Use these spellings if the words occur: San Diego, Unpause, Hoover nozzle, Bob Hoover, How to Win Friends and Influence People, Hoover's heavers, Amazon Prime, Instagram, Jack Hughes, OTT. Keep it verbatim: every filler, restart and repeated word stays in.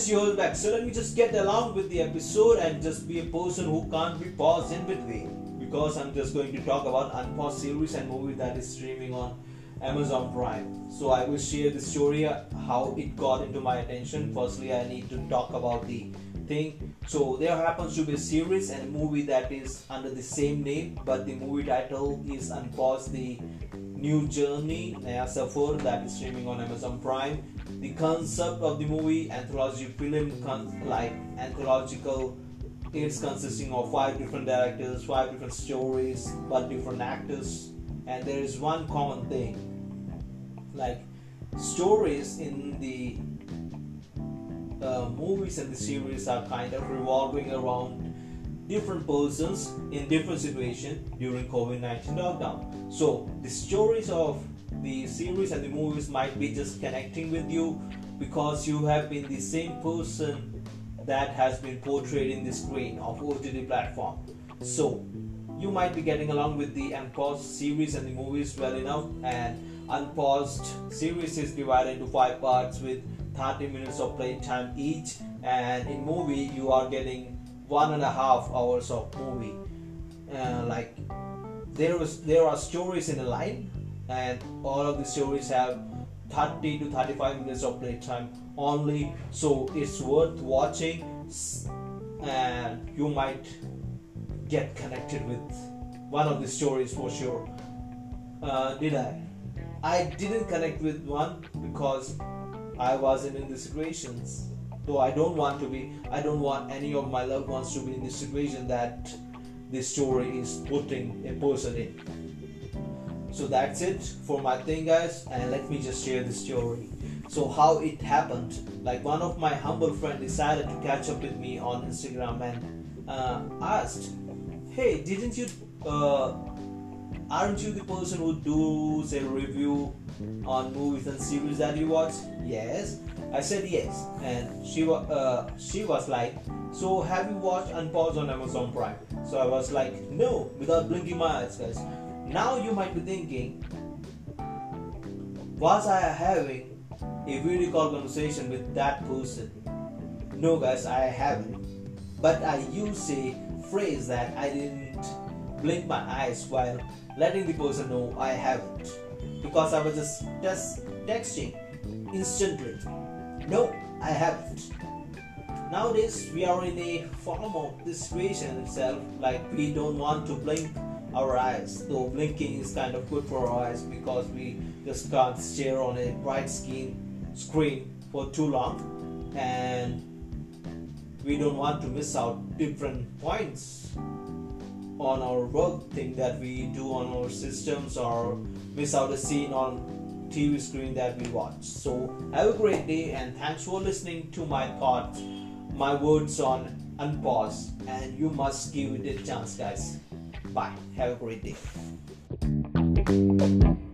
press your back so let me just get along with the episode and just be a person who can't be paused in between, because I'm just going to talk about Unpause series and movie that is streaming on Amazon Prime. So I will share the story how it got into my attention. Firstly, I need to talk about the thing. So there happens to be a series and a movie that is under the same name, but the movie title is Unpause, the new journey, Naya Safar, that is streaming on Amazon Prime. The concept of the movie, anthology film con- like anthological, it's consisting of five different directors, five different stories, but different actors. And there is one common thing, like stories in the uh, movies and the series are kind of revolving around different persons in different situations during covid nineteen lockdown. So the stories of the series and the movies might be just connecting with you because you have been the same person that has been portrayed in the screen of O T T platform. So you might be getting along with the Unpaused series and the movies well enough. And Unpaused series is divided into five parts with thirty minutes of play time each, and in movie you are getting one and a half hours of movie. Uh, like there was there are stories in a line, and all of the stories have thirty to thirty-five minutes of play time only. So it's worth watching, and you might get connected with one of the stories for sure. Uh, did I? I didn't connect with one because I wasn't in the situations. Though I don't want to be, I don't want any of my loved ones to be in the situation that this story is putting a person in. So that's it for my thing, guys, and let me just share the story. So how it happened, like one of my humble friend decided to catch up with me on Instagram and uh, asked, hey, didn't you uh, aren't you the person who does a review on movies and series that you watch? Yes, I said yes. And she was uh, she was like, so have you watched Unpause on Amazon Prime? So I was like, no, without blinking my eyes, guys. Now you might be thinking, was I having a video call conversation with that person? No, guys, I haven't. But I use a phrase that I didn't blink my eyes while letting the person know I haven't, because I was just just texting instantly. No, I haven't. Nowadays we are in a form of this situation itself, like we don't want to blink our eyes, though blinking is kind of good for our eyes because we just can't stare on a bright skin screen for too long, and we don't want to miss out different points on our work thing that we do on our systems, or miss out a scene on T V screen that we watch. So have a great day, and thanks for listening to my thoughts, my words on Unpause, and you must give it a chance, guys. Bye. Have a great day.